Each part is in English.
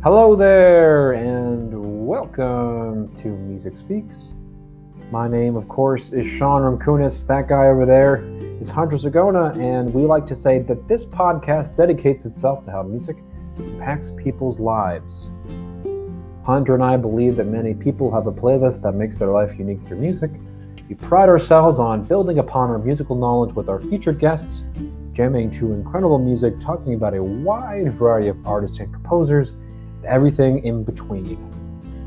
Hello there, and welcome to Music Speaks. My name, of course, is Sean Ramkunis. That guy over there is Hunter Zagona, and we like to say that this podcast dedicates itself to how music impacts people's lives. Hunter and I believe that many people have a playlist that makes their life unique through music. We pride ourselves on building upon our musical knowledge with our featured guests, jamming to incredible music, talking about a wide variety of artists and composers, everything in between.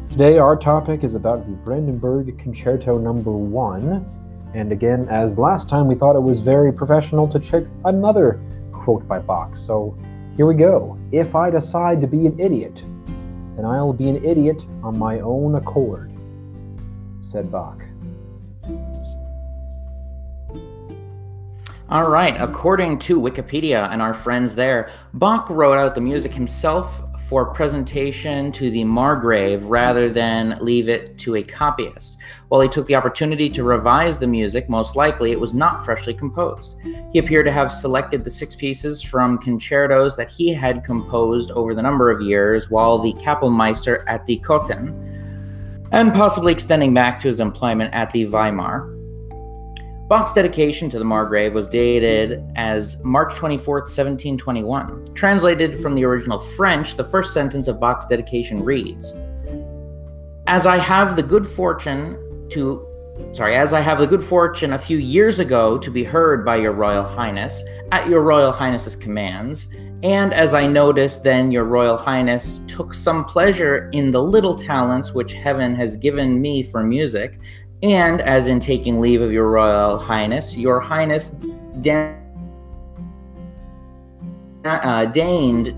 Today our topic is about the Brandenburg Concerto number 1, and again, as last time, we thought it was very professional to check another quote by Bach, so here we go. If I decide to be an idiot, then I'll be an idiot on my own accord, said Bach. All right, according to Wikipedia and our friends there, Bach wrote out the music himself for presentation to the Margrave rather than leave it to a copyist. While he took the opportunity to revise the music, most likely it was not freshly composed. He appeared to have selected the 6 pieces from concertos that he had composed over the number of years while the Kapellmeister at the Köthen, and possibly extending back to his employment at the Weimar. Bach's dedication to the Margrave was dated as March 24, 1721. Translated from the original French, the first sentence of Bach's dedication reads, As I have the good fortune a few years ago to be heard by your Royal Highness, at your Royal Highness's commands, and as I noticed then your Royal Highness took some pleasure in the little talents which heaven has given me for music, and as in taking leave of your Royal Highness, your Highness deigned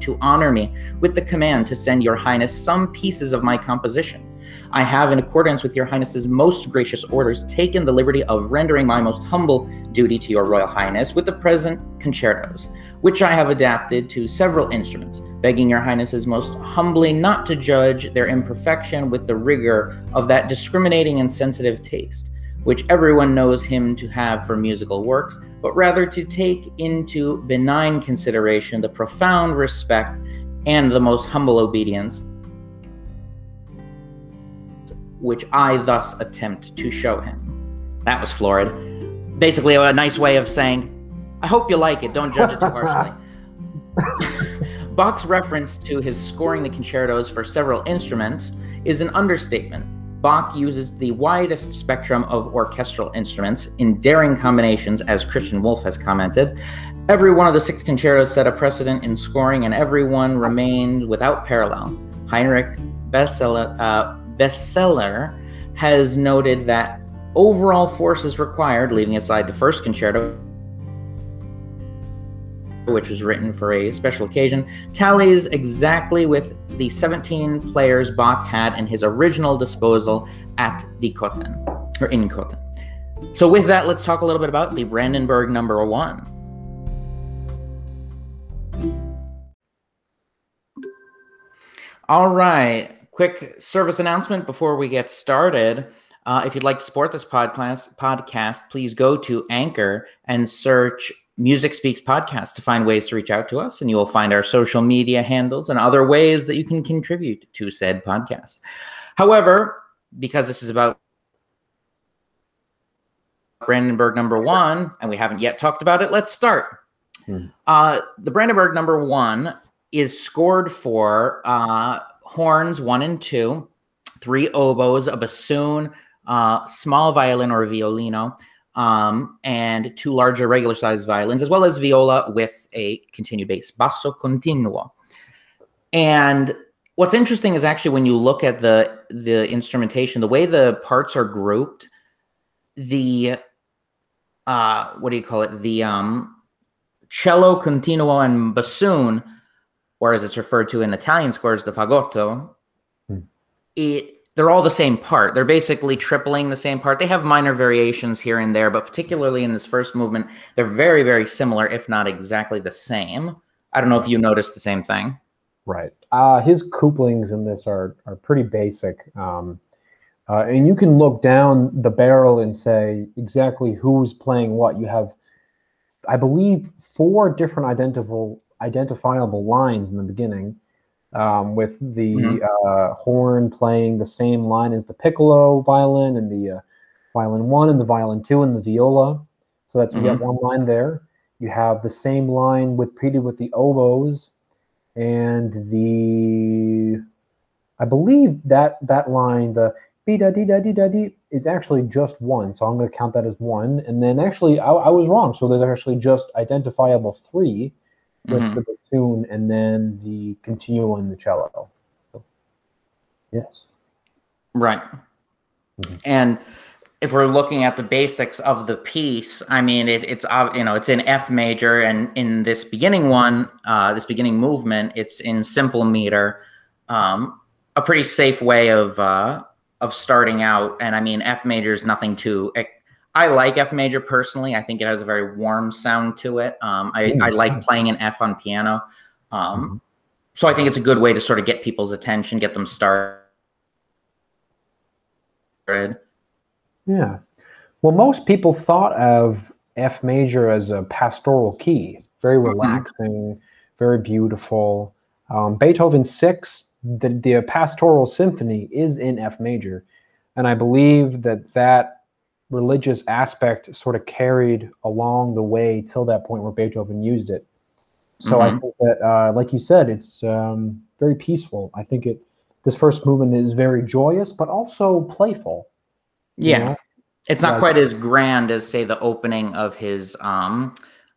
to honor me with the command to send your Highness some pieces of my composition. I have, in accordance with your Highness's most gracious orders, taken the liberty of rendering my most humble duty to your Royal Highness with the present concertos, which I have adapted to several instruments, begging your Highness's most humbly not to judge their imperfection with the rigor of that discriminating and sensitive taste, which everyone knows him to have for musical works, but rather to take into benign consideration the profound respect and the most humble obedience which I thus attempt to show him. That was florid. Basically a nice way of saying, I hope you like it, don't judge it too harshly. Bach's reference to his scoring the concertos for several instruments is an understatement. Bach uses the widest spectrum of orchestral instruments in daring combinations, as Christoph Wolff has commented. Every one of the 6 concertos set a precedent in scoring, and every one remained without parallel. Heinrich Besseler has noted that overall force is required, leaving aside the first concerto, which was written for a special occasion, tallies exactly with the 17 players Bach had in his original disposal at the Köthen, or in Köthen. So with that, let's talk a little bit about the Brandenburg number 1. All right, quick service announcement before we get started. If you'd like to support this podcast, please go to Anchor and search Music Speaks Podcast to find ways to reach out to us, and you will find our social media handles and other ways that you can contribute to said podcast. However, because this is about Brandenburg number 1, and we haven't yet talked about it, let's start. The Brandenburg number 1 is scored for horns 1 and 2, 3 oboes, a bassoon, small violin or violino, and 2 larger regular-sized violins, as well as viola with a continued bass, basso continuo. And what's interesting is actually when you look at the instrumentation, the way the parts are grouped, the cello continuo and bassoon, or as it's referred to in Italian scores, the fagotto, They're all the same part. They're basically tripling the same part. They have minor variations here and there, but particularly in this first movement, they're very, very similar, if not exactly the same. I don't know if you noticed the same thing. Right. His couplings in this are pretty basic. And you can look down the barrel and say exactly who's playing what. You have, I believe, 4 different identifiable lines in the beginning. with the horn playing the same line as the piccolo violin and the violin one and the violin two and the viola. So that's you have one line there. You have the same line repeated with the oboes and the, I believe that line, the be-da-dee-da-dee-da-dee, is actually just one. So I'm going to count that as one. And then actually I was wrong. So there's actually just identifiable three with the bassoon and then the continuo and the cello. So, yes. Right. Mm-hmm. And if we're looking at the basics of the piece, I mean, it's it's in F major, and in this beginning one, this beginning movement, it's in simple meter. A pretty safe way of starting out. And I mean, F major is nothing to. I like F major personally. I think it has a very warm sound to it. I like playing an F on piano, so I think it's a good way to sort of get people's attention, get them started. Yeah. Well, most people thought of F major as a pastoral key, very relaxing, very beautiful. Beethoven VI, the pastoral symphony is in F major. And I believe that religious aspect sort of carried along the way till that point where Beethoven used it. So I think that, like you said, it's very peaceful. I think this first movement is very joyous, but also playful. Yeah. You know? It's not quite as grand as, say, the opening of his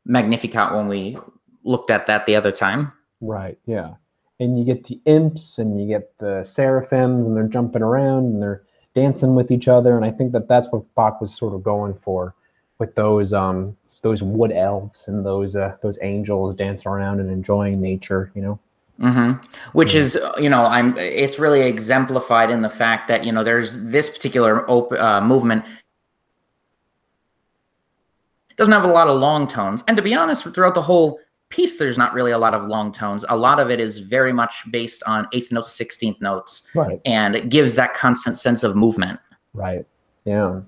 Magnificat when we looked at that the other time. Right, yeah. And you get the imps and you get the seraphims and they're jumping around and they're dancing with each other. And I think that's what Bach was sort of going for with those wood elves and those angels dancing around and enjoying nature, you know? Which is, it's really exemplified in the fact that, there's this particular movement doesn't have a lot of long tones. And to be honest, throughout the whole piece, there's not really a lot of long tones. A lot of it is very much based on eighth notes, 16th notes, right. And it gives that constant sense of movement. Right. Yeah.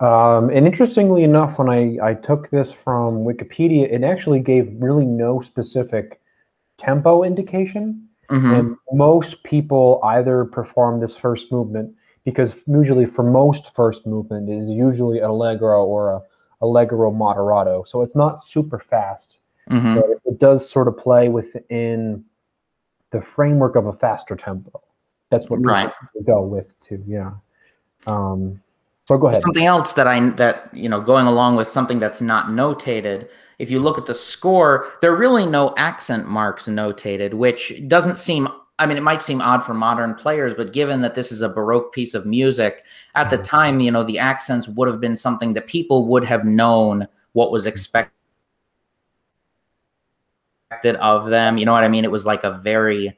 And interestingly enough, when I took this from Wikipedia, it actually gave really no specific tempo indication, and most people either perform this first movement, because usually for most first movement is usually allegro or allegro moderato, so it's not super fast, but it does sort of play within the framework of a faster tempo. That's what we go with too. Yeah. So go ahead. Something else that going along with something that's not notated, if you look at the score, there are really no accent marks notated, which doesn't seem, I mean, it might seem odd for modern players, but given that this is a Baroque piece of music, at the time, the accents would have been something that people would have known what was expected of them. You know what I mean? It was like a very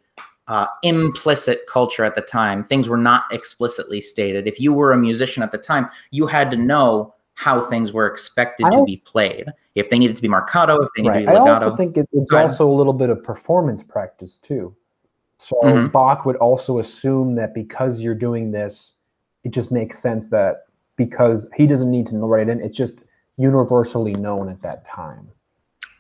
implicit culture at the time. Things were not explicitly stated. If you were a musician at the time, you had to know how things were expected to be played. If they needed to be marcato, if they needed to be legato. I also think it's also a little bit of performance practice too. So Bach would also assume that because you're doing this, it just makes sense that because he doesn't need to know right in, it's just universally known at that time.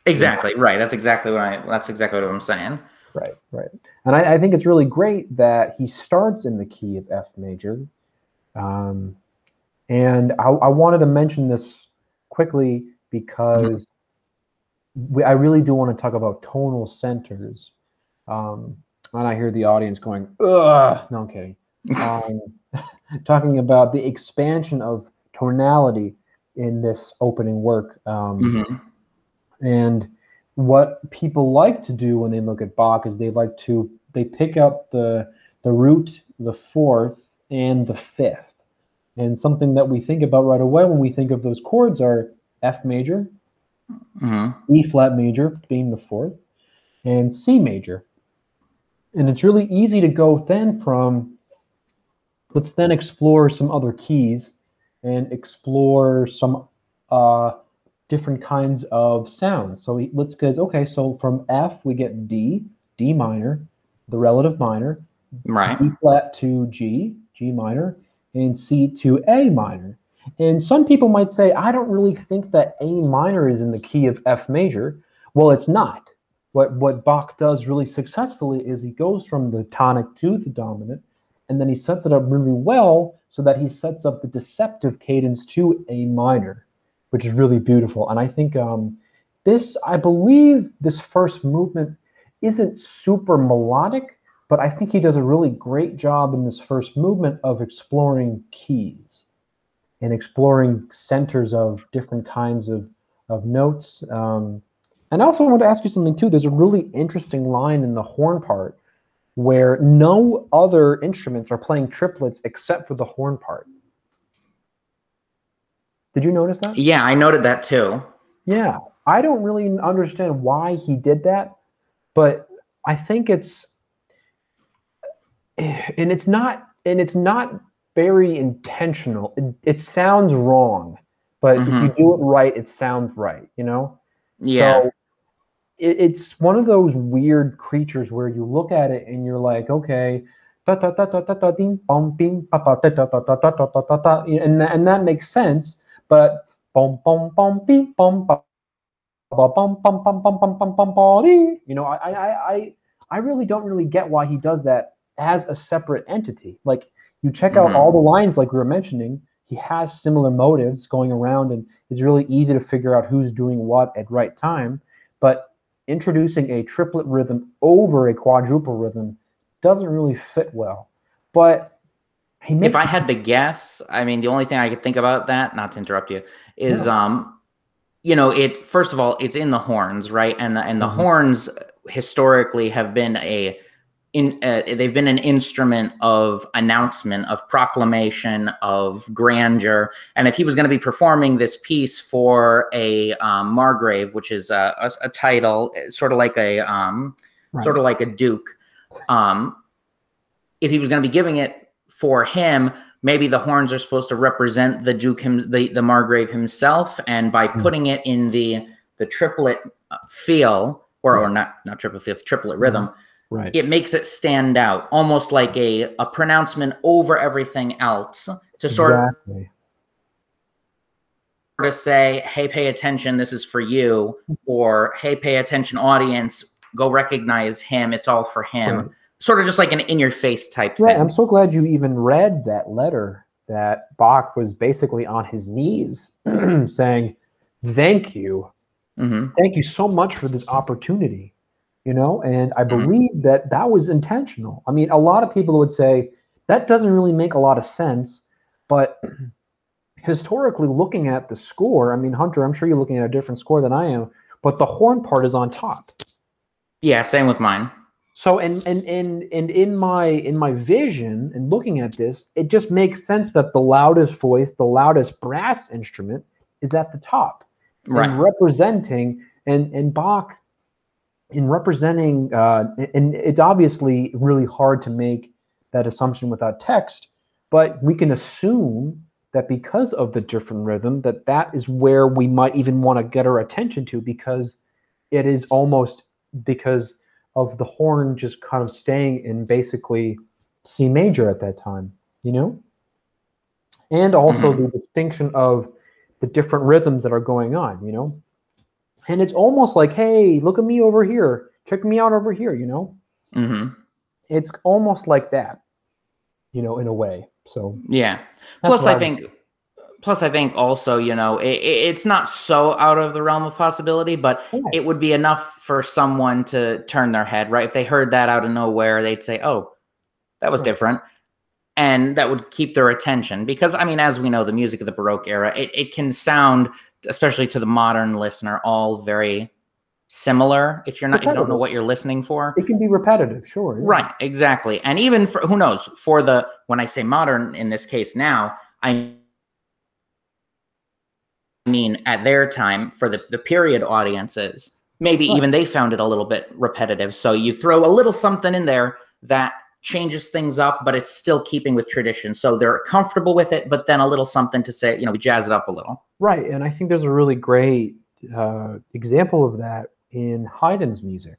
Exactly, right. That's exactly what I'm saying. Right, right. And I think it's really great that he starts in the key of F major. And I wanted to mention this quickly because I really do want to talk about tonal centers. And I hear the audience going, ugh, no, I'm kidding. Talking about the expansion of tonality in this opening work. And what people like to do when they look at Bach is they pick up the root, the fourth, and the fifth. And something that we think about right away when we think of those chords are F major, E flat major being the fourth, and C major. And it's really easy to go then from, let's then explore some other keys and explore some different kinds of sounds. So let's go, okay, so from F we get D, D minor, the relative minor, E flat to G, G minor, and C to A minor. And some people might say, I don't really think that A minor is in the key of F major. Well, it's not. What Bach does really successfully is he goes from the tonic to the dominant, and then he sets it up really well so that he sets up the deceptive cadence to A minor, which is really beautiful. And I think this first movement isn't super melodic, but I think he does a really great job in this first movement of exploring keys and exploring centers of different kinds of notes. And I also want to ask you something too. There's a really interesting line in the horn part where no other instruments are playing triplets except for the horn part. Did you notice that? Yeah, I noted that too. Yeah, I don't really understand why he did that, but I think it's not very intentional. It sounds wrong, but if you do it right, it sounds right, you know? Yeah. So it's one of those weird creatures where you look at it and you're like, okay, and that makes sense, but you know, I really don't really get why he does that as a separate entity. Like, you check out all the lines like we were mentioning, he has similar motives going around, and it's really easy to figure out who's doing what at right time. But introducing a triplet rhythm over a quadruple rhythm doesn't really fit well. But he makes— if I had to guess, I mean, the only thing I could think about that, not to interrupt you, is you know, it— first of all, it's in the horns, right? And the horns historically have been they've been an instrument of announcement, of proclamation, of grandeur. And if he was going to be performing this piece for a Margrave, which is a title, sort of like a sort of like a duke, if he was going to be giving it for him, maybe the horns are supposed to represent the duke, the Margrave himself, and by putting it in the triplet feel, or not triplet feel, triplet rhythm. Right. It makes it stand out, almost like a pronouncement over everything else to sort of say, hey, pay attention, this is for you, or hey, pay attention, audience, go recognize him, it's all for him. Right. Sort of just like an in-your-face type thing. Yeah, I'm so glad you even read that letter that Bach was basically on his knees saying, thank you. Thank you so much for this opportunity. You know, and I believe that was intentional. I mean, a lot of people would say that doesn't really make a lot of sense, but historically looking at the score, I mean, Hunter, I'm sure you're looking at a different score than I am, but the horn part is on top. Yeah, same with mine. So, and in my vision and looking at this, it just makes sense that the loudest voice, the loudest brass instrument is at the top. Right. And representing, and Bach, in representing, and it's obviously really hard to make that assumption without text, but we can assume that because of the different rhythm, that is where we might even want to get our attention to, because it is almost— because of the horn just kind of staying in basically C major at that time, you know? And also the distinction of the different rhythms that are going on, you know? And it's almost like, hey, look at me over here. Check me out over here, you know? It's almost like that, you know, in a way. So yeah. Plus I think also, you know, it's not so out of the realm of possibility, but it would be enough for someone to turn their head, right? If they heard that out of nowhere, they'd say, oh, that was different. And that would keep their attention, because, I mean, as we know, the music of the Baroque era, it can sound, especially to the modern listener, all very similar. If you don't know what you're listening for, it can be repetitive. Sure. Yeah. Right. Exactly. And even for, who knows, when I say modern in this case now, I mean at their time, for the period audiences, maybe even they found it a little bit repetitive. So you throw a little something in there that changes things up, but it's still keeping with tradition. So they're comfortable with it, but then a little something to say, you know, we jazz it up a little. Right. And I think there's a really great example of that in Haydn's music.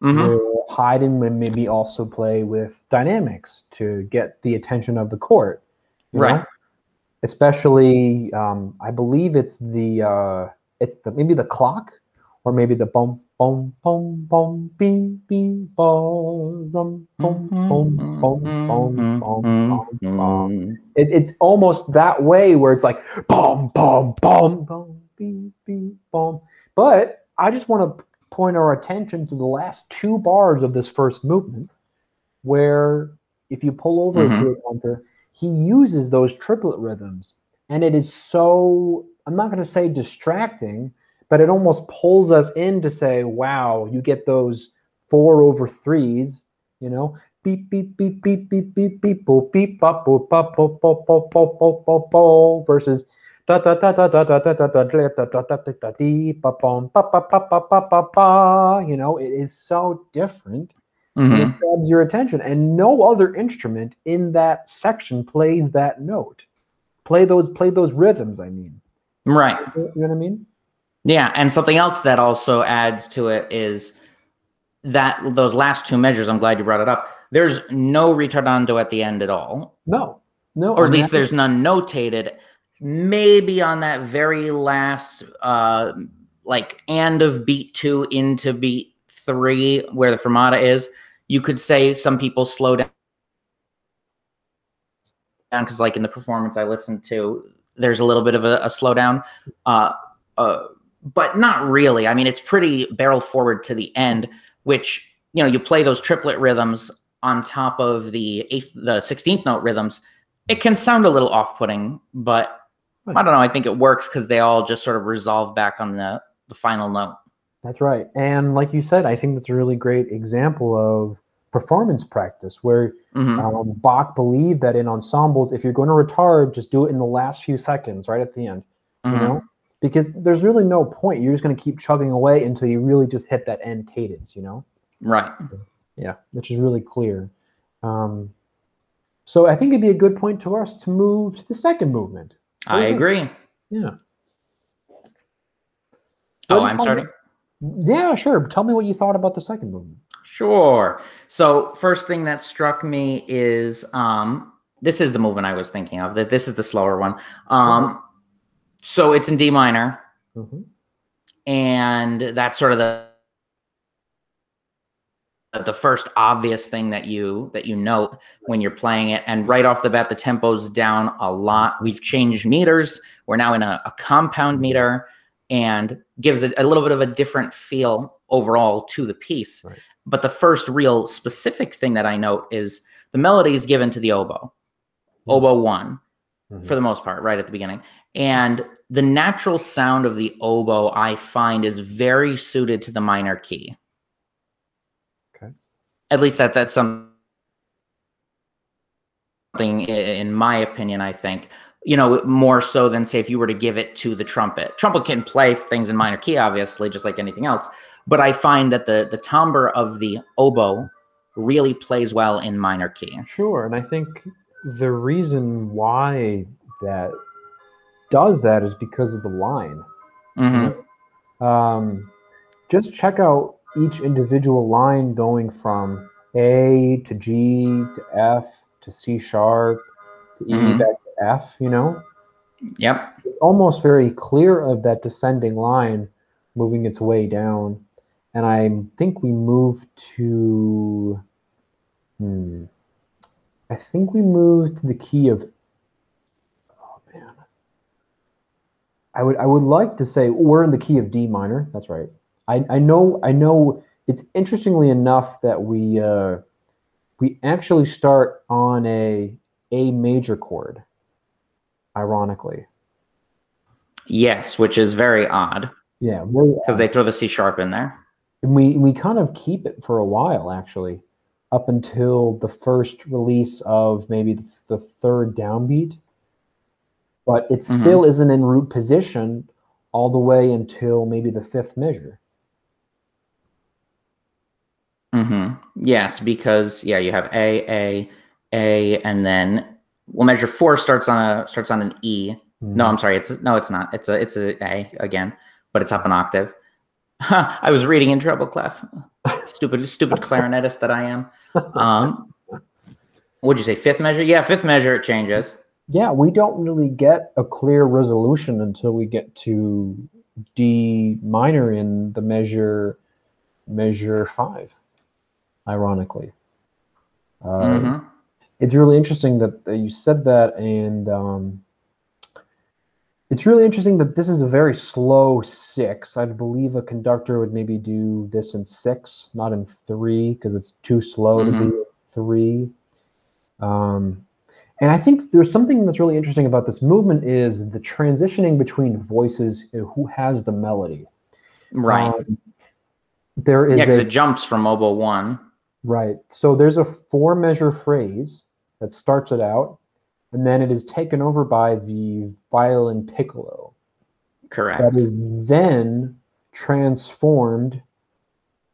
Where Haydn would maybe also play with dynamics to get the attention of the court. Right. Especially, I believe it's the maybe the clock or maybe the bum bum bum bum bing bing bum bum bum bum bum bum bum. It's almost that way where it's like bum bum bum bum bing bing bum. But I just want to point our attention to the last two bars of this first movement, where if you pull over to it, Hunter, he uses those triplet rhythms, and it is so, I'm not going to say distracting, but it almost pulls us in to say, wow, you get those 4/3s, you know, beep, beep, beep, beep, beep, beep, beep, boop, beep, bop, boop, bop, boop, boop, boop, boop, boop, boop, boop, versus da da da da da da da da da da da da da dee ba bum ba ba ba ba ba ba ba. You know, it is so different. It grabs your attention, and no other instrument in that section plays that note. Play those rhythms, I mean. Right. You know what I mean? Yeah, and something else that also adds to it is that those last two measures, I'm glad you brought it up, there's no ritardando at the end at all. No. Or at least there's none notated. Maybe on that very last, like, and of beat 2 into beat 3, where the fermata is, you could say some people slow down. Because, like, in the performance I listened to, there's a little bit of a slowdown. But not really. I mean, it's pretty barrel forward to the end, which, you know, you play those triplet rhythms on top of the 16th note rhythms. It can sound a little off-putting, but I don't know. I think it works because they all just sort of resolve back on the final note. That's right. And like you said, I think that's a really great example of performance practice where Bach believed that in ensembles, if you're going to retard, just do it in the last few seconds, right at the end, you know? Because there's really no point. You're just going to keep chugging away until you really just hit that end cadence, you know? Right. Yeah, which is really clear. So I think it'd be a good point to us to move to the second movement. I agree. Yeah. Oh, I'm starting? Yeah, sure. Tell me what you thought about the second movement. Sure. So first thing that struck me is, this is the movement I was thinking of. That this is the slower one. So it's in D minor, and that's sort of the first obvious thing that you note when you're playing it. And right off the bat, the tempo's down a lot. We've changed meters. We're now in a compound meter, and gives it a little bit of a different feel overall to the piece. Right. But the first real specific thing that I note is the melody is given to the oboe, oboe one, for the most part, right at the beginning. And the natural sound of the oboe, I find, is very suited to the minor key. Okay. At least that's something, in my opinion, I think, you know, more so than, say, if you were to give it to the trumpet. Trumpet can play things in minor key, obviously, just like anything else. But I find that the timbre of the oboe really plays well in minor key. Sure, and I think the reason why that does that is because of the line. Just check out each individual line going from A to G to F to C sharp to E back to F, you know? Yep. It's almost very clear of that descending line moving its way down. And I think we move to... I think we moved to the key of... Oh, man. I would like to say we're in the key of D minor. That's right. I know. It's interestingly enough that we actually start on A major chord, ironically. Yes, which is very odd. Yeah. Because they throw the C sharp in there. And we kind of keep it for a while, actually, up until the first release of maybe the third downbeat. But it still isn't in root position all the way until maybe the fifth measure. Yes, because, yeah, you have A, and then, well, measure 4 starts on an E. No, I'm sorry. It's not. It's an A again, but it's up an octave. I was reading in treble clef. Stupid clarinetist that I am. Would you say fifth measure? Yeah, fifth measure, it changes. Yeah, we don't really get a clear resolution until we get to D minor in the measure 5, ironically. It's really interesting that you said that, and it's really interesting that this is a very slow 6. I believe a conductor would maybe do this in 6, not in 3, because it's too slow to do 3. And I think there's something that's really interesting about this movement is the transitioning between voices and who has the melody. Right. There is because it jumps from oboe 1. Right. So there's a 4-measure phrase that starts it out, and then it is taken over by the violin piccolo. Correct. That is then transformed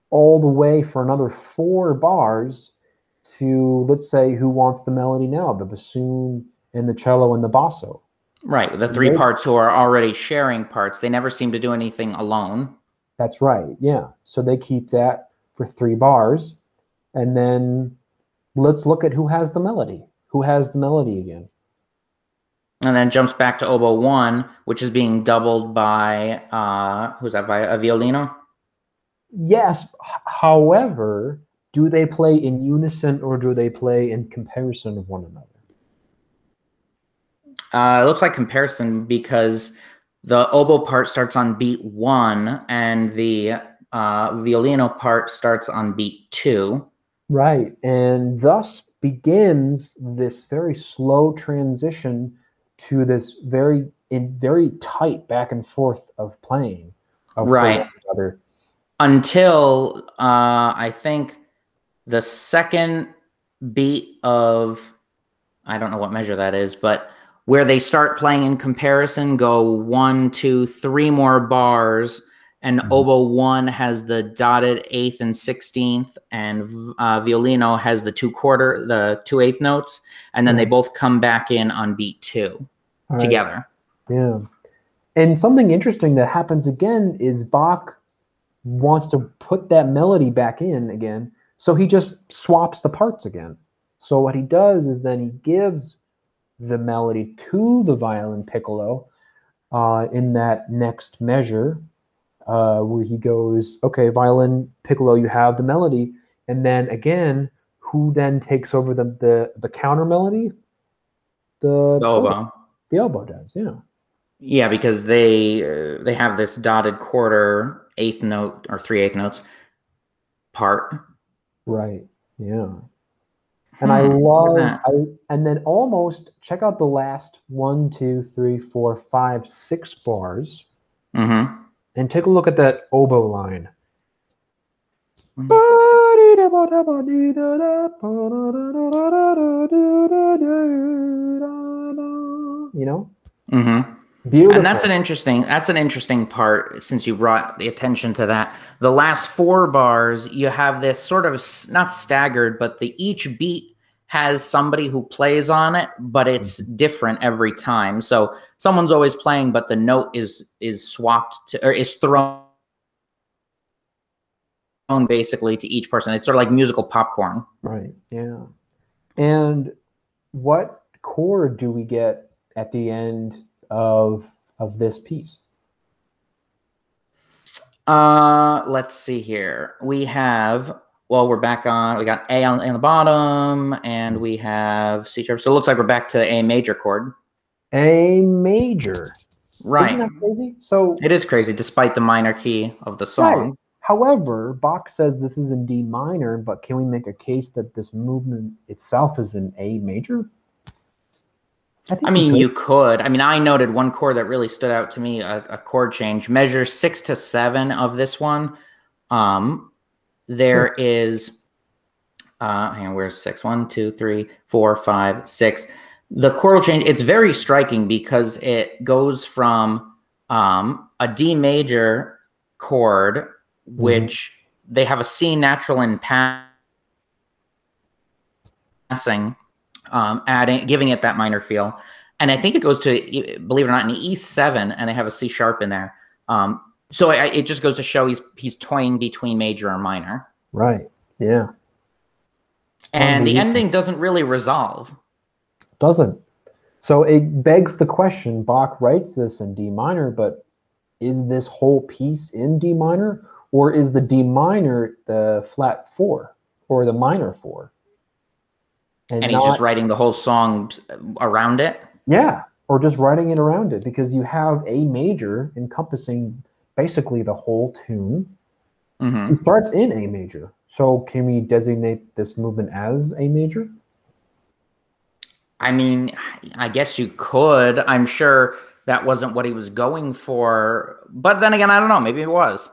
all the way for another 4 bars to, let's say, who wants the melody now, the bassoon and the cello and the basso. Right. The three parts who are already sharing parts. They never seem to do anything alone. That's right. Yeah. So they keep that for 3 bars. And then let's look at who has the melody. Who has the melody again? And then jumps back to oboe 1, which is being doubled by, who's that, by a violino? Yes. However, do they play in unison or do they play in comparison of one another? It looks like comparison, because the oboe part starts on beat 1 and the violino part starts on beat 2. Right, and thus begins this very slow transition to this very tight back and forth of playing. Right. Until I think the second beat of, I don't know what measure that is, but where they start playing in comparison, go 1, 2, 3 more bars, and oboe 1 has the dotted 8th and 16th, and violino has the 2/8 notes, and then they both come back in on beat 2 together. Yeah. And something interesting that happens again is Bach wants to put that melody back in again, so he just swaps the parts again. So what he does is then he gives the melody to the violin piccolo in that next measure, where he goes, okay, violin piccolo, you have the melody. And then again, who then takes over the counter melody? The oboe. The oboe does, yeah. Yeah, because they have this dotted 1/4 eighth note or 3/8 notes part. Right. Yeah. And I love that. And then almost check out the last 1, 2, 3, 4, 5, 6 bars. And take a look at that oboe line. You know? Beautiful. And that's an interesting part, since you brought the attention to that. The last 4 bars, you have this sort of not staggered, but each beat has somebody who plays on it, but it's different every time. So someone's always playing, but the note is swapped to, or is thrown basically to each person. It's sort of like musical popcorn. Right. Yeah. And what chord do we get at the end of this piece? Let's see here. We have, well, we're back on, we got A on the bottom, and we have C sharp. So it looks like we're back to A major chord. A major. Right. Isn't that crazy? So it is crazy, despite the minor key of the song. Right. However, Bach says this is in D minor, but can we make a case that this movement itself is in A major? I mean, you could. I mean, I noted one chord that really stood out to me, a chord change. Measure 6 to 7 of this one. There is, and where's 6? 1, 2, 3, 4, 5, 6. The chordal change, it's very striking because it goes from a D major chord, which they have a C natural in passing, giving it that minor feel, and I think it goes to, believe it or not, an E7, and they have a C sharp in there. So it just goes to show he's toying between major and minor. Right. Yeah. And the ending doesn't really resolve. Doesn't. So it begs the question. Bach writes this in D minor, but is this whole piece in D minor, or is the D minor the flat four or the minor four? And he's just writing the whole song around it? Yeah, or just writing it around it, because you have A major encompassing basically the whole tune. Mm-hmm. It starts in A major. So can we designate this movement as A major? I mean, I guess you could. I'm sure that wasn't what he was going for. But then again, I don't know. Maybe it was.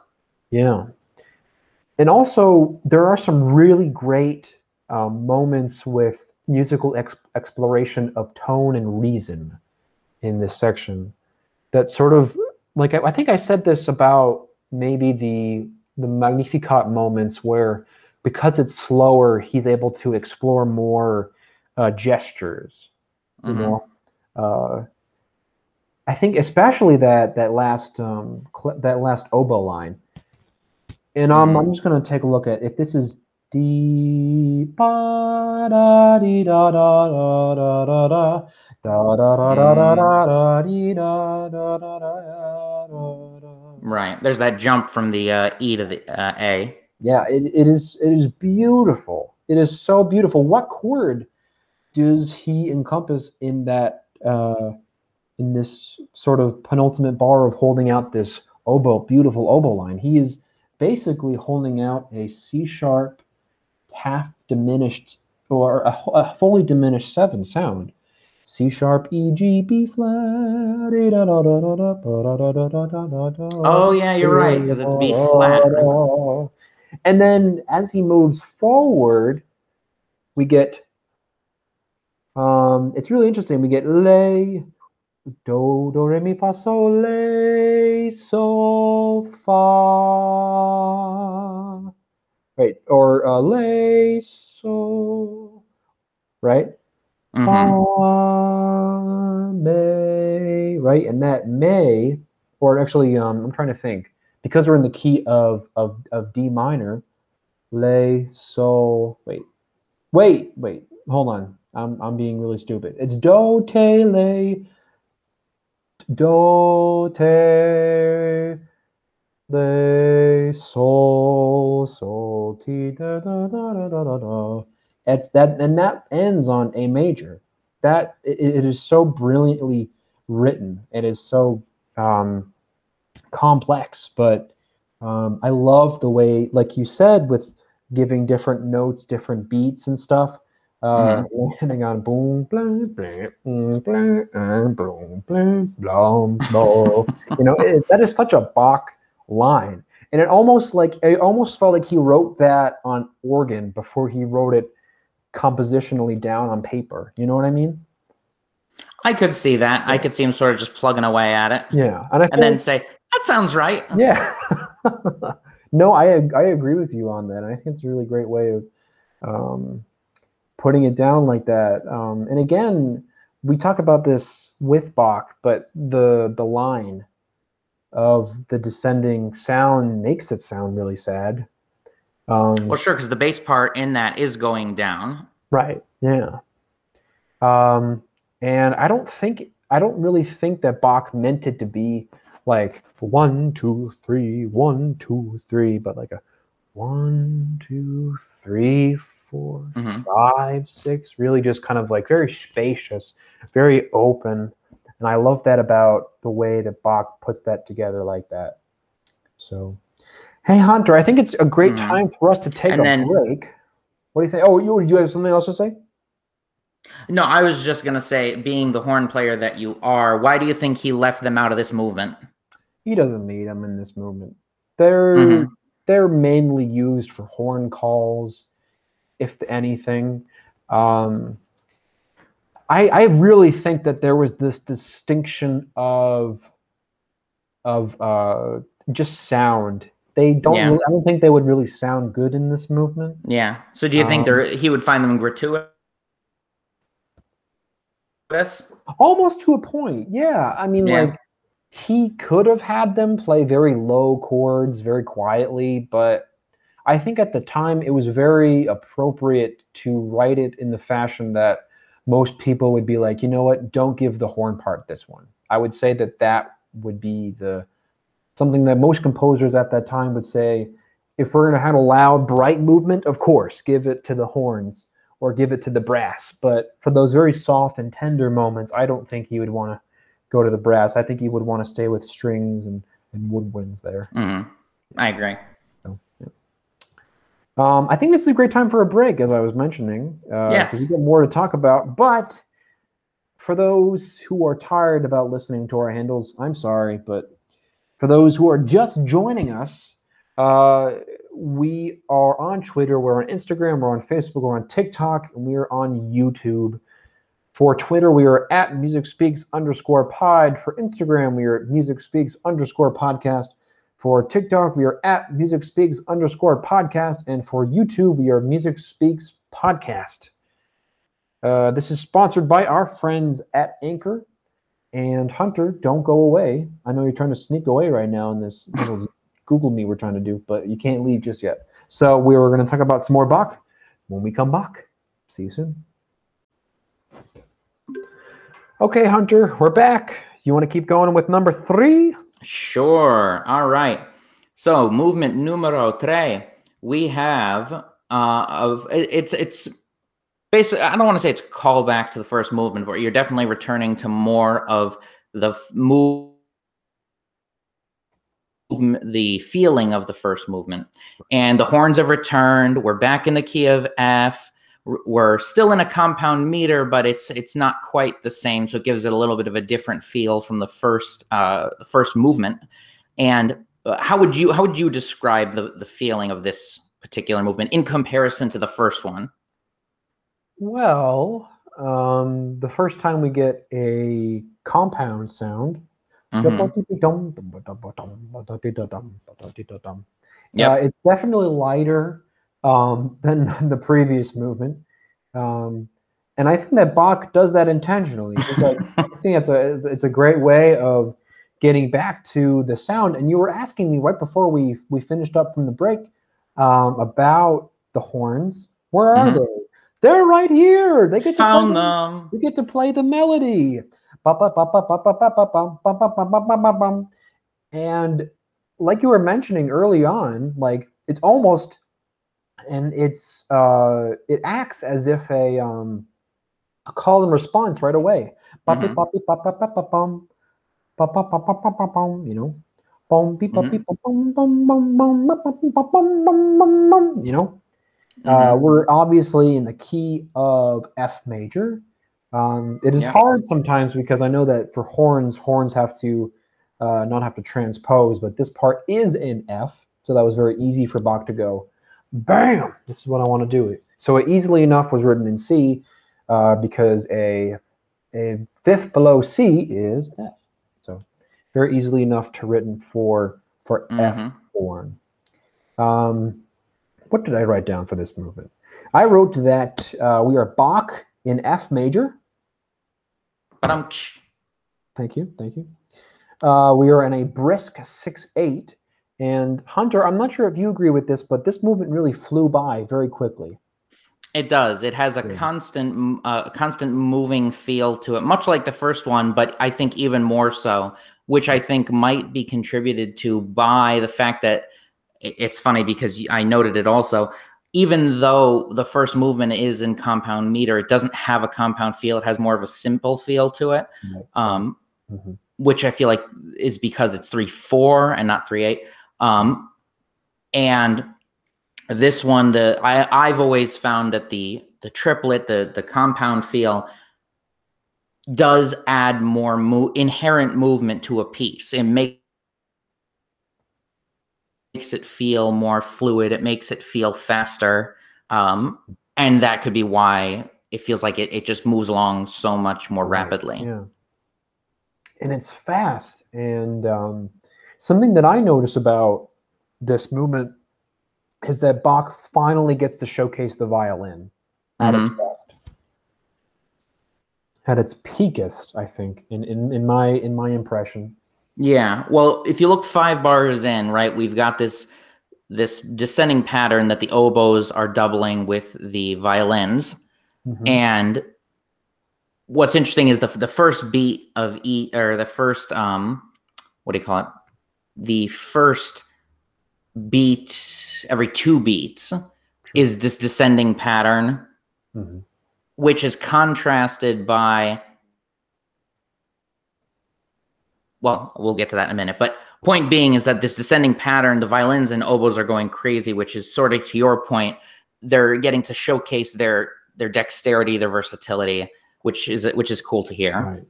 Yeah. And also, there are some really great moments with musical exploration of tone and reason in this section. That sort of, like, I think I said this about maybe the Magnificat moments where, because it's slower, he's able to explore more gestures, you mm-hmm. know. I think especially that last oboe line. And mm-hmm. I'm just going to take a look at if this is right. There's that jump from the E to the A. Yeah, it is beautiful. It is so beautiful. What chord does he encompass in that in this sort of penultimate bar of holding out this oboe, beautiful oboe line? He is basically holding out a C-sharp half diminished or a fully diminished seven sound. C-sharp, E, G, B flat. Oh yeah, you're right, because it's B flat. And then as he moves forward, we get it's really interesting. We get lay, do, re, mi, fa, sol, lay, sol, fa. Right, or lay, sol, right? Mm-hmm. Fa, me, right? And that me, or actually, I'm trying to think. Because we're in the key of D minor, lay, sol, wait, hold on. I'm being really stupid. It's do, te, le, do, te, le, sol, sol, ti, da, da, da, da, da, da. It's that, and that ends on A major. That it is so brilliantly written. It is so complex, but I love the way, like you said, with giving different notes, different beats and stuff. Landing on boom, boom, boom, boom, boom, boom, boom. You know, that is such a Bach line, and it almost felt like he wrote that on organ before he wrote it compositionally down on paper. You know what I mean? I could see that. Yeah. I could see him sort of just plugging away at it. Yeah, and then say that sounds right. Yeah. No, I agree with you on that. I think it's a really great way of putting it down like that. And again, we talk about this with Bach, but the line of the descending sound makes it sound really sad. Well, sure, because the bass part in that is going down. Right, yeah. And I don't really think that Bach meant it to be like 1, 2, 3, 1, 2, 3, but like a 1, 2, 3, 4, mm-hmm. 5, 6, really just kind of like very spacious, very open. And I love that about the way that Bach puts that together like that. So, hey, Hunter, I think it's a great time for us to take a break. What do you think? Oh, you have something else to say? No, I was just going to say, being the horn player that you are, why do you think he left them out of this movement? He doesn't need them in this movement. They're mainly used for horn calls, if anything. I really think that there was this distinction of just sound. They don't. Yeah. Really, I don't think they would really sound good in this movement. Yeah. So do you think he would find them gratuitous? Almost to a point. Yeah. I mean, like he could have had them play very low chords, very quietly, but I think at the time it was very appropriate to write it in the fashion that most people would be like, you know what, don't give the horn part this one. I would say that would be the something that most composers at that time would say, if we're going to have a loud, bright movement, of course, give it to the horns or give it to the brass. But for those very soft and tender moments, I don't think you would want to go to the brass. I think you would want to stay with strings and woodwinds there. Mm-hmm. I agree. So, yeah. I think this is a great time for a break, as I was mentioning. Yes. 'Cause we got more to talk about. But for those who are tired about listening to our handles, I'm sorry, but for those who are just joining us, we are on Twitter, we're on Instagram, we're on Facebook, we're on TikTok, and we are on YouTube. For Twitter, we are at MusicSpeaks_pod. For Instagram, we are at MusicSpeaks_podcast. For TikTok, we are at MusicSpeaks_podcast. And for YouTube, we are Music Speaks Podcast. This is sponsored by our friends at Anchor. And Hunter, don't go away. I know you're trying to sneak away right now in this little Google me we're trying to do, but you can't leave just yet. So we were going to talk about some more Bach when we come back. See you soon. Okay, Hunter, we're back. You want to keep going with number three? Sure. All right. So movement numero tres, we have it's basically, I don't want to say it's a callback to the first movement, but you're definitely returning to more of the the feeling of the first movement. And the horns have returned. We're back in the key of F. We're still in a compound meter, but it's not quite the same. So it gives it a little bit of a different feel from the first movement. And how would you describe the feeling of this particular movement in comparison to the first one? Well, the first time we get a compound sound, mm-hmm. It's definitely lighter than the previous movement. And I think that Bach does that intentionally. I think it's a great way of getting back to the sound. And you were asking me right before we finished up from the break about the horns. Where are mm-hmm. they? They're right here. They get found to play them. You get to play the melody. And like you were mentioning early on, like it's almost, and it's it acts as if a call and response right away. Mm-hmm. You know, mm-hmm. you know. We're obviously in the key of F major. It is hard sometimes because I know that for horns have to not have to transpose, but this part is in F, so that was very easy for Bach to go, bam, this is what I want to do. So it easily enough was written in C because a fifth below C is F. So very easily enough to written for mm-hmm. F horn. What did I write down for this movement? I wrote that we are Bach in F major. Thank you. We are in a brisk 6/8. And Hunter, I'm not sure if you agree with this, but this movement really flew by very quickly. It does. It has a constant moving feel to it, much like the first one, but I think even more so, which I think might be contributed to by the fact that it's funny because I noted it also, even though the first movement is in compound meter, it doesn't have a compound feel. It has more of a simple feel to it, mm-hmm. which I feel like is because it's 3/4 and not 3/8. And this one, I've always found that the triplet, the compound feel does add more inherent movement to a piece. It makes it feel more fluid. It makes it feel faster. And that could be why it feels like it just moves along so much more rapidly. Yeah. And it's fast. And something that I notice about this movement is that Bach finally gets to showcase the violin at mm-hmm. its best. At its peakest, I think, in my impression. Yeah, well, if you look 5 bars in, right, we've got this descending pattern that the oboes are doubling with the violins. Mm-hmm. And what's interesting is the first beat of E, or the first, what do you call it? the first beat every two beats is this descending pattern, mm-hmm. which is contrasted by, well, we'll get to that in a minute, but point being is that this descending pattern, the violins and oboes are going crazy, which is sort of to your point, they're getting to showcase their dexterity, their versatility, which is cool to hear. Right.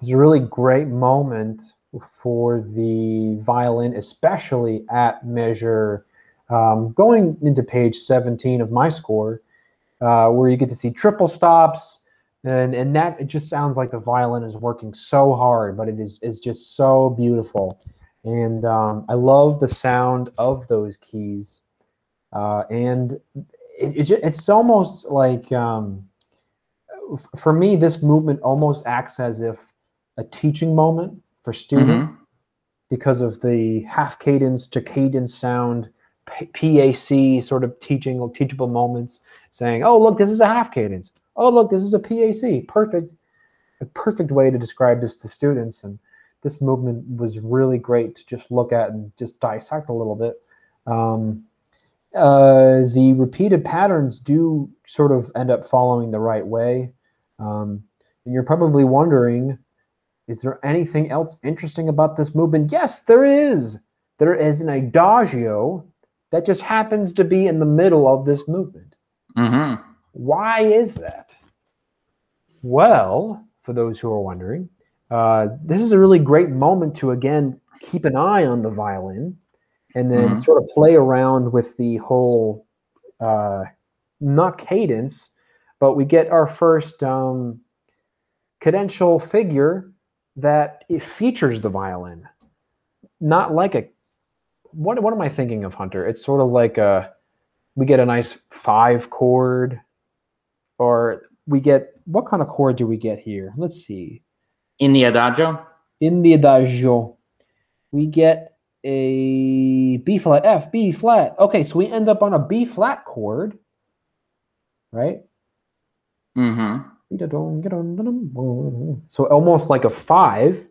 There's a really great moment for the violin, especially at measure, going into page 17 of my score, where you get to see triple stops, and that it just sounds like the violin is working so hard, but it's just so beautiful. And I love the sound of those keys. And it's almost like, for me, this movement almost acts as if a teaching moment for students, mm-hmm. because of the half cadence to cadence sound, PAC sort of teachable moments, saying, oh, look, this is a half cadence. Oh, look, this is a PAC. Perfect. A perfect way to describe this to students. And this movement was really great to just look at and just dissect a little bit. The repeated patterns do sort of end up following the right way. And you're probably wondering, is there anything else interesting about this movement? Yes, there is. There is an adagio that just happens to be in the middle of this movement. Mm-hmm. Why is that? Well, for those who are wondering, this is a really great moment to, again, keep an eye on the violin and then mm-hmm. sort of play around with the whole, not cadence, but we get our first cadential figure that it features the violin. Not like a, what am I thinking of, Hunter? It's sort of like a, we get a nice 5 chord, or we get, what kind of chord do we get here? Let's see. In the adagio, we get a B flat, F, B flat. Okay, so we end up on a B flat chord, right? Mm-hmm. So almost like a 5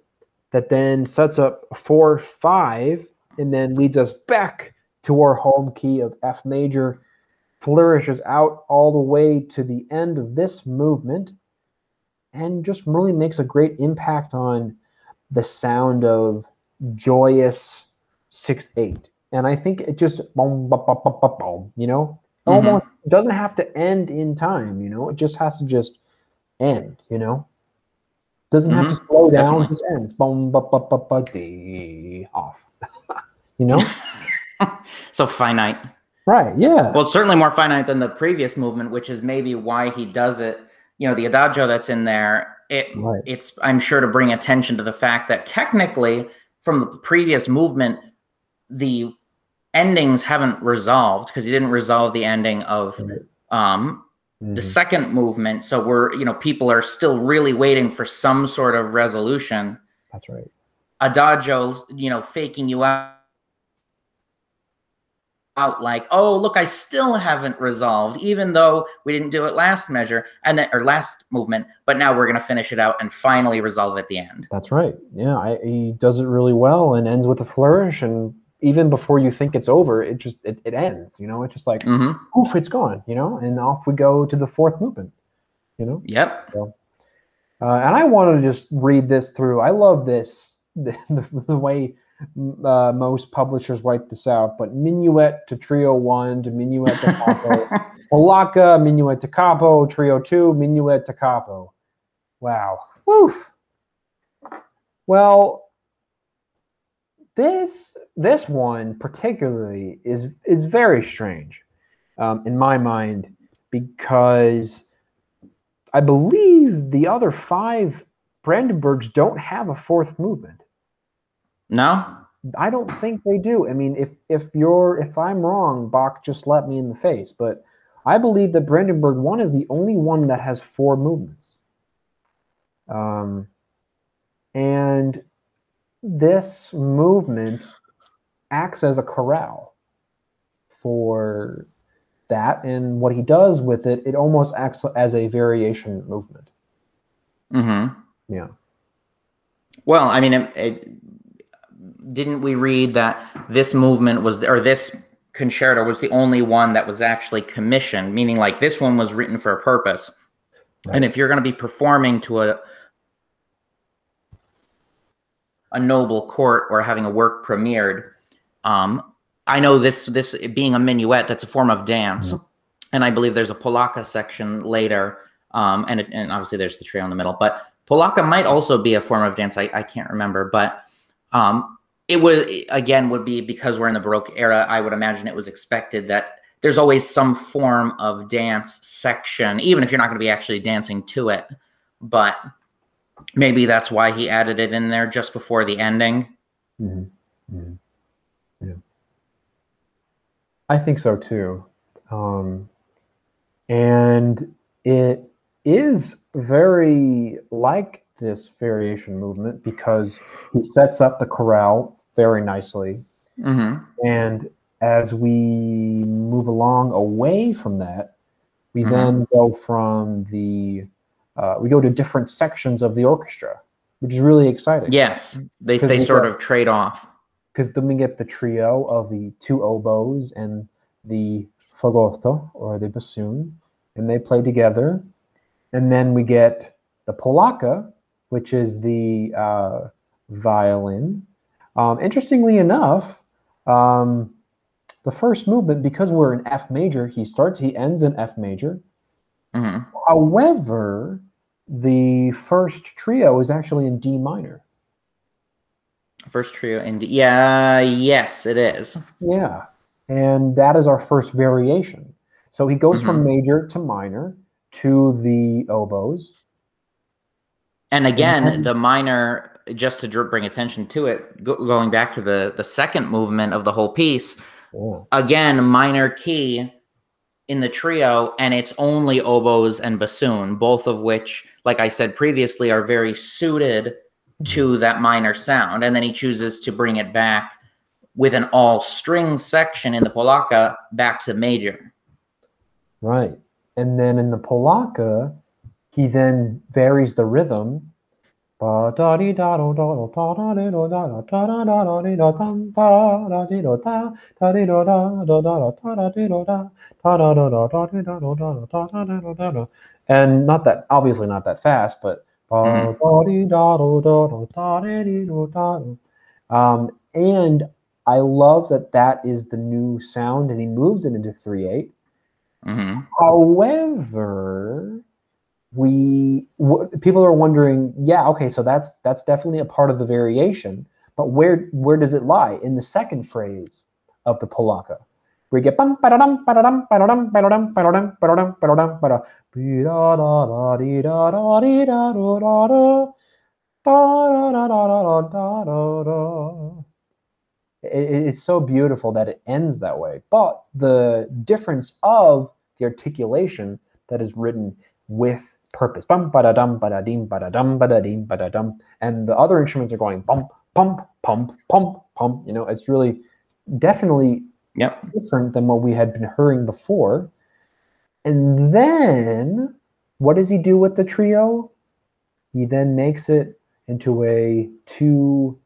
that then sets up 4-5 and then leads us back to our home key of F major, flourishes out all the way to the end of this movement, and just really makes a great impact on the sound of joyous 6/8. And I think it just, you know, almost mm-hmm. doesn't have to end in time, you know, it just has to just end, you know, doesn't mm-hmm. have to slow down. Definitely. Just ends, boom, ba, ba, ba, ba, dee, off, you know. So finite, right? Yeah. Well, it's certainly more finite than the previous movement, which is maybe why he does it. You know, the adagio that's in there, it's I'm sure to bring attention to the fact that technically, from the previous movement, the endings haven't resolved because he didn't resolve the ending of the second movement. So we're, you know, people are still really waiting for some sort of resolution. That's right. Adagio, you know, faking you out like, oh, look, I still haven't resolved, even though we didn't do it last measure and then, or last movement, but now we're going to finish it out and finally resolve at the end. That's right. Yeah. He does it really well and ends with a flourish. And even before you think it's over, it just, it ends, you know, it's just like, mm-hmm. oof, it's gone, you know, and off we go to the fourth movement, you know? Yep. So, and I want to just read this through. I love this, the way most publishers write this out, but minuet to trio 1 to minuet to capo, polacca, minuet to capo, trio 2, minuet to capo. Wow. Woof. Well, this one particularly is very strange in my mind, because I believe the other 5 Brandenburgs don't have a fourth movement. No, I don't think they do. I mean, if I'm wrong, Bach just slapped me in the face. But I believe that Brandenburg 1 is the only one that has 4 movements. And this movement acts as a chorale for that, and what he does with it, it almost acts as a variation movement. Mm-hmm. Yeah. Well, I mean, didn't we read that this movement was, or this concerto was the only one that was actually commissioned, meaning like this one was written for a purpose. Right. And if you're going to be performing to a noble court or having a work premiered, I know this being a minuet, that's a form of dance. Mm-hmm. And I believe there's a polacca section later. And obviously there's the trio in the middle, but polacca might also be a form of dance. I can't remember, but it would, again, would be because we're in the Baroque era. I would imagine it was expected that there's always some form of dance section, even if you're not going to be actually dancing to it. But maybe that's why he added it in there just before the ending. Mm-hmm. Mm-hmm. Yeah. I think so too. And it is very like this variation movement because he sets up the chorale very nicely. Mm-hmm. And as we move along away from that, we mm-hmm. then go from the, we go to different sections of the orchestra, which is really exciting. Yes, they sort of trade off. Because then we get the trio of the two oboes and the fagotto, or the bassoon, and they play together. And then we get the polacca, which is the violin. Interestingly enough, the first movement, because we're in F major, he ends in F major. Mm-hmm. However, the first trio is actually in D minor. First trio in D, yeah, yes, it is. Yeah, and that is our first variation. So he goes mm-hmm. from major to minor to the oboes. And again, the minor, just to bring attention to it, going back to the second movement of the whole piece, oh. Again, minor key in the trio, and it's only oboes and bassoon, both of which, like I said previously, are very suited to that minor sound. And then he chooses to bring it back with an all-string section in the polacca back to major. Right. And then in the polacca, he then varies the rhythm. And obviously not that fast, but mm-hmm. And I love that is the new sound, and he moves it into 3/8. Mm-hmm. However, people are wondering, yeah, okay, so that's definitely a part of the variation, but where does it lie? In the second phrase of the polacca, we get it's so beautiful that it ends that way, but the difference of the articulation that is written with purpose, bum ba da dum ba da ding ba da dum ba da ding ba da dum, and the other instruments are going bump pump pump pump pump. You know, it's really definitely different than what we had been hearing before. And then what does he do with the trio? He then makes it into a two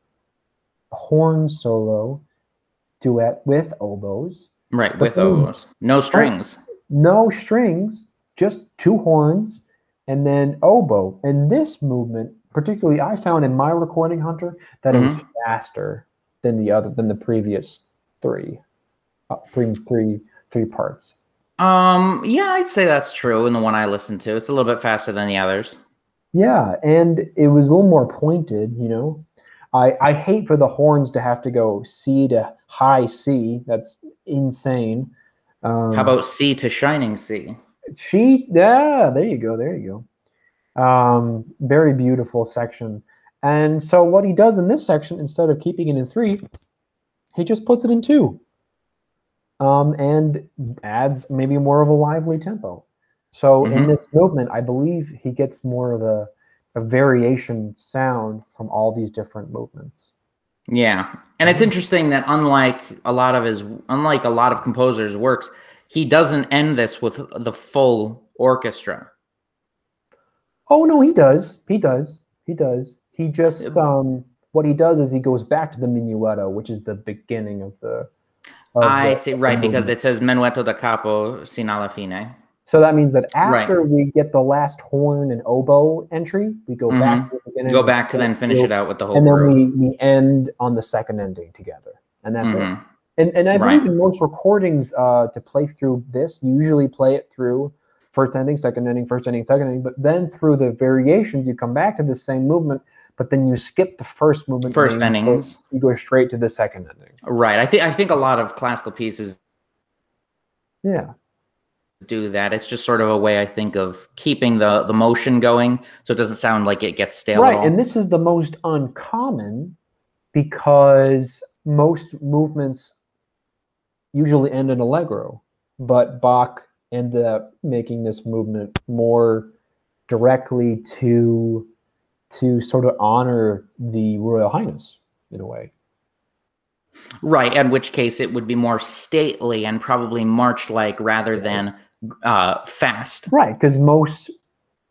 horn solo duet with oboes. Right, with oboes. No strings. No strings, just two horns and then oboe. And this movement, particularly, I found in my recording, Hunter, that mm-hmm. it was faster than the previous three parts. Yeah, I'd say that's true. In the one I listened to, it's a little bit faster than the others. Yeah, and it was a little more pointed, you know. I hate for the horns to have to go C to high C. That's insane. How about C to shining C? Yeah, there you go. Very beautiful section. And so what he does in this section, instead of keeping it in 3, he just puts it in 2. And adds maybe more of a lively tempo. So mm-hmm. in this movement, I believe he gets more of a variation sound from all these different movements. Yeah. And it's interesting that unlike a lot of composers' works, he doesn't end this with the full orchestra. Oh no, he does. He just what he does is he goes back to the minuetto, which is the beginning of the... I see, right, because it says menuetto da capo sin alla fine. So that means that after we get the last horn and oboe entry, we go back to the beginning. Go back to then finish it out with the whole group. And then we end on the second ending together. And that's it. And I believe in most recordings to play through this, you usually play it through first ending, second ending, first ending, second ending. But then through the variations, you come back to the same movement, but then you skip the first movement. First endings. You go straight to the second ending. Right. I think a lot of classical pieces do that. It's just sort of a way, I think, of keeping the motion going so it doesn't sound like it gets stale at all. Right, and this is the most uncommon because most movements usually end in allegro, but Bach ended up making this movement more directly to sort of honor the Royal Highness in a way. Right, in which case it would be more stately and probably march-like rather than fast. Right, because most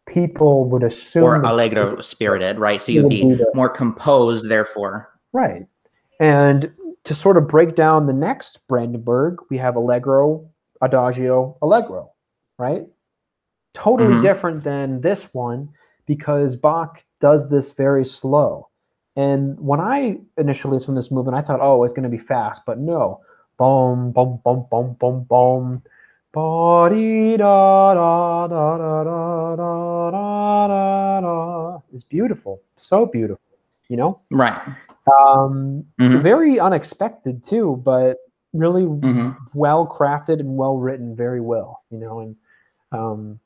people would assume... Or allegro-spirited, right? So you'd be more composed, therefore. Right. And to sort of break down the next Brandenburg, we have allegro, adagio, allegro, right? Totally different than this one because Bach does this very slow. And when I initially listened to this movement, I thought, oh, it's going to be fast, but no. Boom, boom, boom, boom, boom, boom. It's beautiful. So beautiful, you know? Right. Very unexpected, too, but really well-crafted and well-written very well, you know? And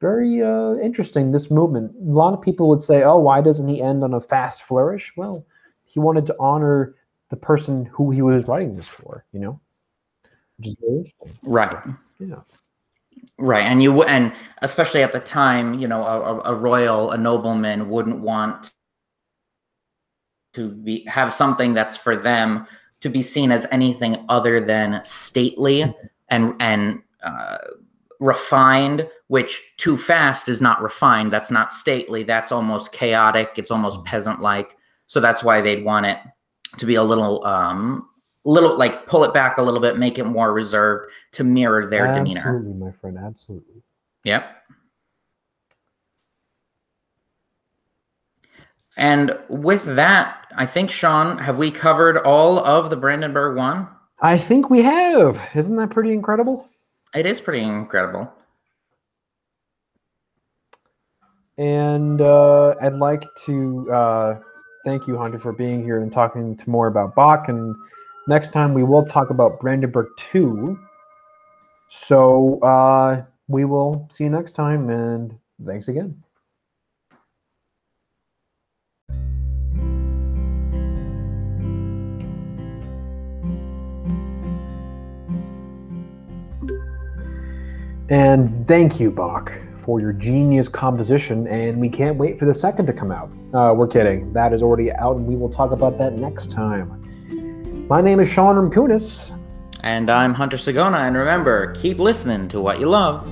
very interesting, this movement. A lot of people would say, oh, why doesn't he end on a fast flourish? Well, he wanted to honor the person who he was writing this for, you know? Which is very interesting. Right. Yeah. Right, and especially at the time, you know, a nobleman wouldn't want to have something that's for them to be seen as anything other than stately and refined, which too fast is not refined. That's not stately. That's almost chaotic. It's almost peasant-like. So that's why they'd want it to be a little, like pull it back a little bit, make it more reserved to mirror their demeanor. Absolutely, my friend. Absolutely. Yep. And with that, I think, Sean, have we covered all of the Brandenburg one? I think we have. Isn't that pretty incredible? It is pretty incredible. And I'd like to thank you, Hunter, for being here and talking more about Bach. And next time we will talk about Brandenburg II. So we will see you next time. And thanks again. And thank you, Bach, for your genius composition, and we can't wait for the second to come out. We're kidding. That is already out, and we will talk about that next time. My name is Sean Ramkunis. And I'm Hunter Zagona, and remember, keep listening to what you love.